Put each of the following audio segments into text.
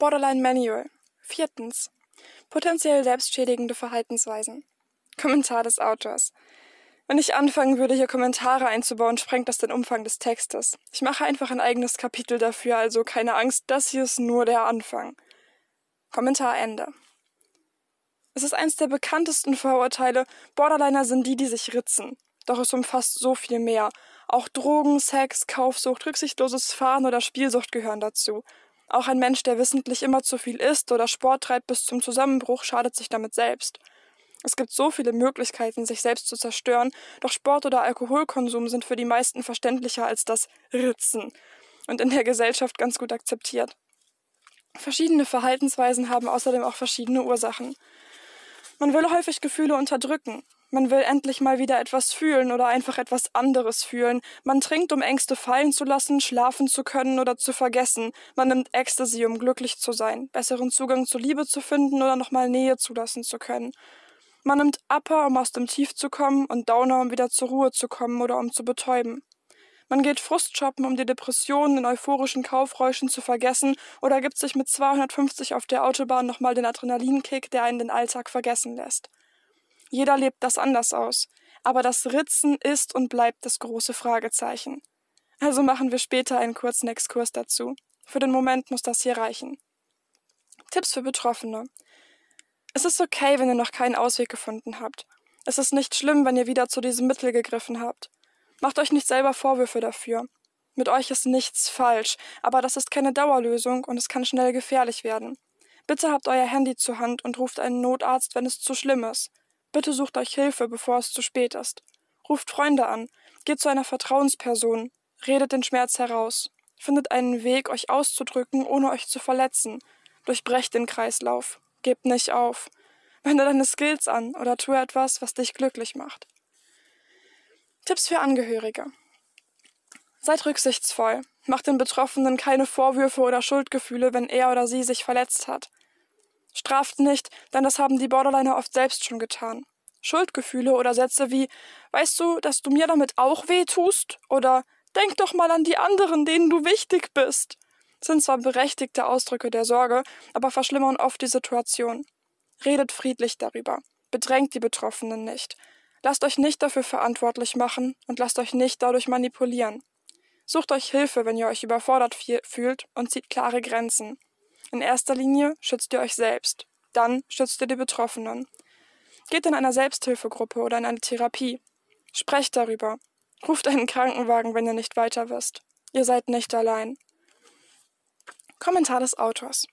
Borderline Manual. 4. Potenziell selbstschädigende Verhaltensweisen. Kommentar des Autors. Wenn ich anfangen würde, hier Kommentare einzubauen, sprengt das den Umfang des Textes. Ich mache einfach ein eigenes Kapitel dafür, also keine Angst, das hier ist nur der Anfang. Kommentar Ende. Es ist eins der bekanntesten Vorurteile, Borderliner sind die, die sich ritzen. Doch es umfasst so viel mehr. Auch Drogen, Sex, Kaufsucht, rücksichtsloses Fahren oder Spielsucht gehören dazu. Auch ein Mensch, der wissentlich immer zu viel isst oder Sport treibt bis zum Zusammenbruch, schadet sich damit selbst. Es gibt so viele Möglichkeiten, sich selbst zu zerstören, doch Sport oder Alkoholkonsum sind für die meisten verständlicher als das Ritzen und in der Gesellschaft ganz gut akzeptiert. Verschiedene Verhaltensweisen haben außerdem auch verschiedene Ursachen. Man will häufig Gefühle unterdrücken. Man will endlich mal wieder etwas fühlen oder einfach etwas anderes fühlen. Man trinkt, um Ängste fallen zu lassen, schlafen zu können oder zu vergessen. Man nimmt Ecstasy, um glücklich zu sein, besseren Zugang zur Liebe zu finden oder nochmal Nähe zulassen zu können. Man nimmt Upper, um aus dem Tief zu kommen und Downer, um wieder zur Ruhe zu kommen oder um zu betäuben. Man geht Frust shoppen, um die Depressionen in euphorischen Kaufräuschen zu vergessen oder gibt sich mit 250 auf der Autobahn nochmal den Adrenalinkick, der einen den Alltag vergessen lässt. Jeder lebt das anders aus, aber das Ritzen ist und bleibt das große Fragezeichen. Also machen wir später einen kurzen Exkurs dazu. Für den Moment muss das hier reichen. Tipps für Betroffene. Es ist okay, wenn ihr noch keinen Ausweg gefunden habt. Es ist nicht schlimm, wenn ihr wieder zu diesem Mittel gegriffen habt. Macht euch nicht selber Vorwürfe dafür. Mit euch ist nichts falsch, aber das ist keine Dauerlösung und es kann schnell gefährlich werden. Bitte habt euer Handy zur Hand und ruft einen Notarzt, wenn es zu schlimm ist. Bitte sucht euch Hilfe, bevor es zu spät ist. Ruft Freunde an, geht zu einer Vertrauensperson, redet den Schmerz heraus, findet einen Weg, euch auszudrücken, ohne euch zu verletzen. Durchbrecht den Kreislauf, gebt nicht auf. Wende deine Skills an oder tue etwas, was dich glücklich macht. Tipps für Angehörige. Seid rücksichtsvoll. Macht den Betroffenen keine Vorwürfe oder Schuldgefühle, wenn er oder sie sich verletzt hat. Straft nicht, denn das haben die Borderliner oft selbst schon getan. Schuldgefühle oder Sätze wie »Weißt du, dass du mir damit auch weh tust?« oder »Denk doch mal an die anderen, denen du wichtig bist«, sind zwar berechtigte Ausdrücke der Sorge, aber verschlimmern oft die Situation. Redet friedlich darüber. Bedrängt die Betroffenen nicht. Lasst euch nicht dafür verantwortlich machen und lasst euch nicht dadurch manipulieren. Sucht euch Hilfe, wenn ihr euch überfordert fühlt und zieht klare Grenzen. In erster Linie schützt ihr euch selbst, dann schützt ihr die Betroffenen. Geht in eine Selbsthilfegruppe oder in eine Therapie. Sprecht darüber. Ruft einen Krankenwagen, wenn ihr nicht weiter wisst. Ihr seid nicht allein. Kommentar des Autors.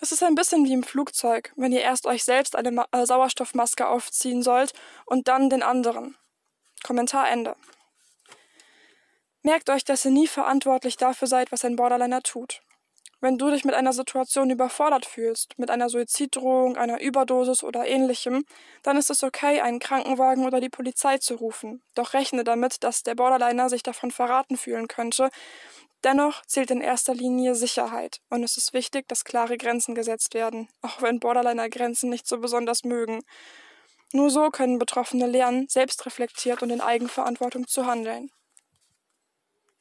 Das ist ein bisschen wie im Flugzeug, wenn ihr erst euch selbst eine Sauerstoffmaske aufziehen sollt und dann den anderen. Kommentar Ende. Merkt euch, dass ihr nie verantwortlich dafür seid, was ein Borderliner tut. Wenn du dich mit einer Situation überfordert fühlst, mit einer Suiziddrohung, einer Überdosis oder ähnlichem, dann ist es okay, einen Krankenwagen oder die Polizei zu rufen. Doch rechne damit, dass der Borderliner sich davon verraten fühlen könnte. Dennoch zählt in erster Linie Sicherheit und es ist wichtig, dass klare Grenzen gesetzt werden, auch wenn Borderliner Grenzen nicht so besonders mögen. Nur so können Betroffene lernen, selbstreflektiert und in Eigenverantwortung zu handeln.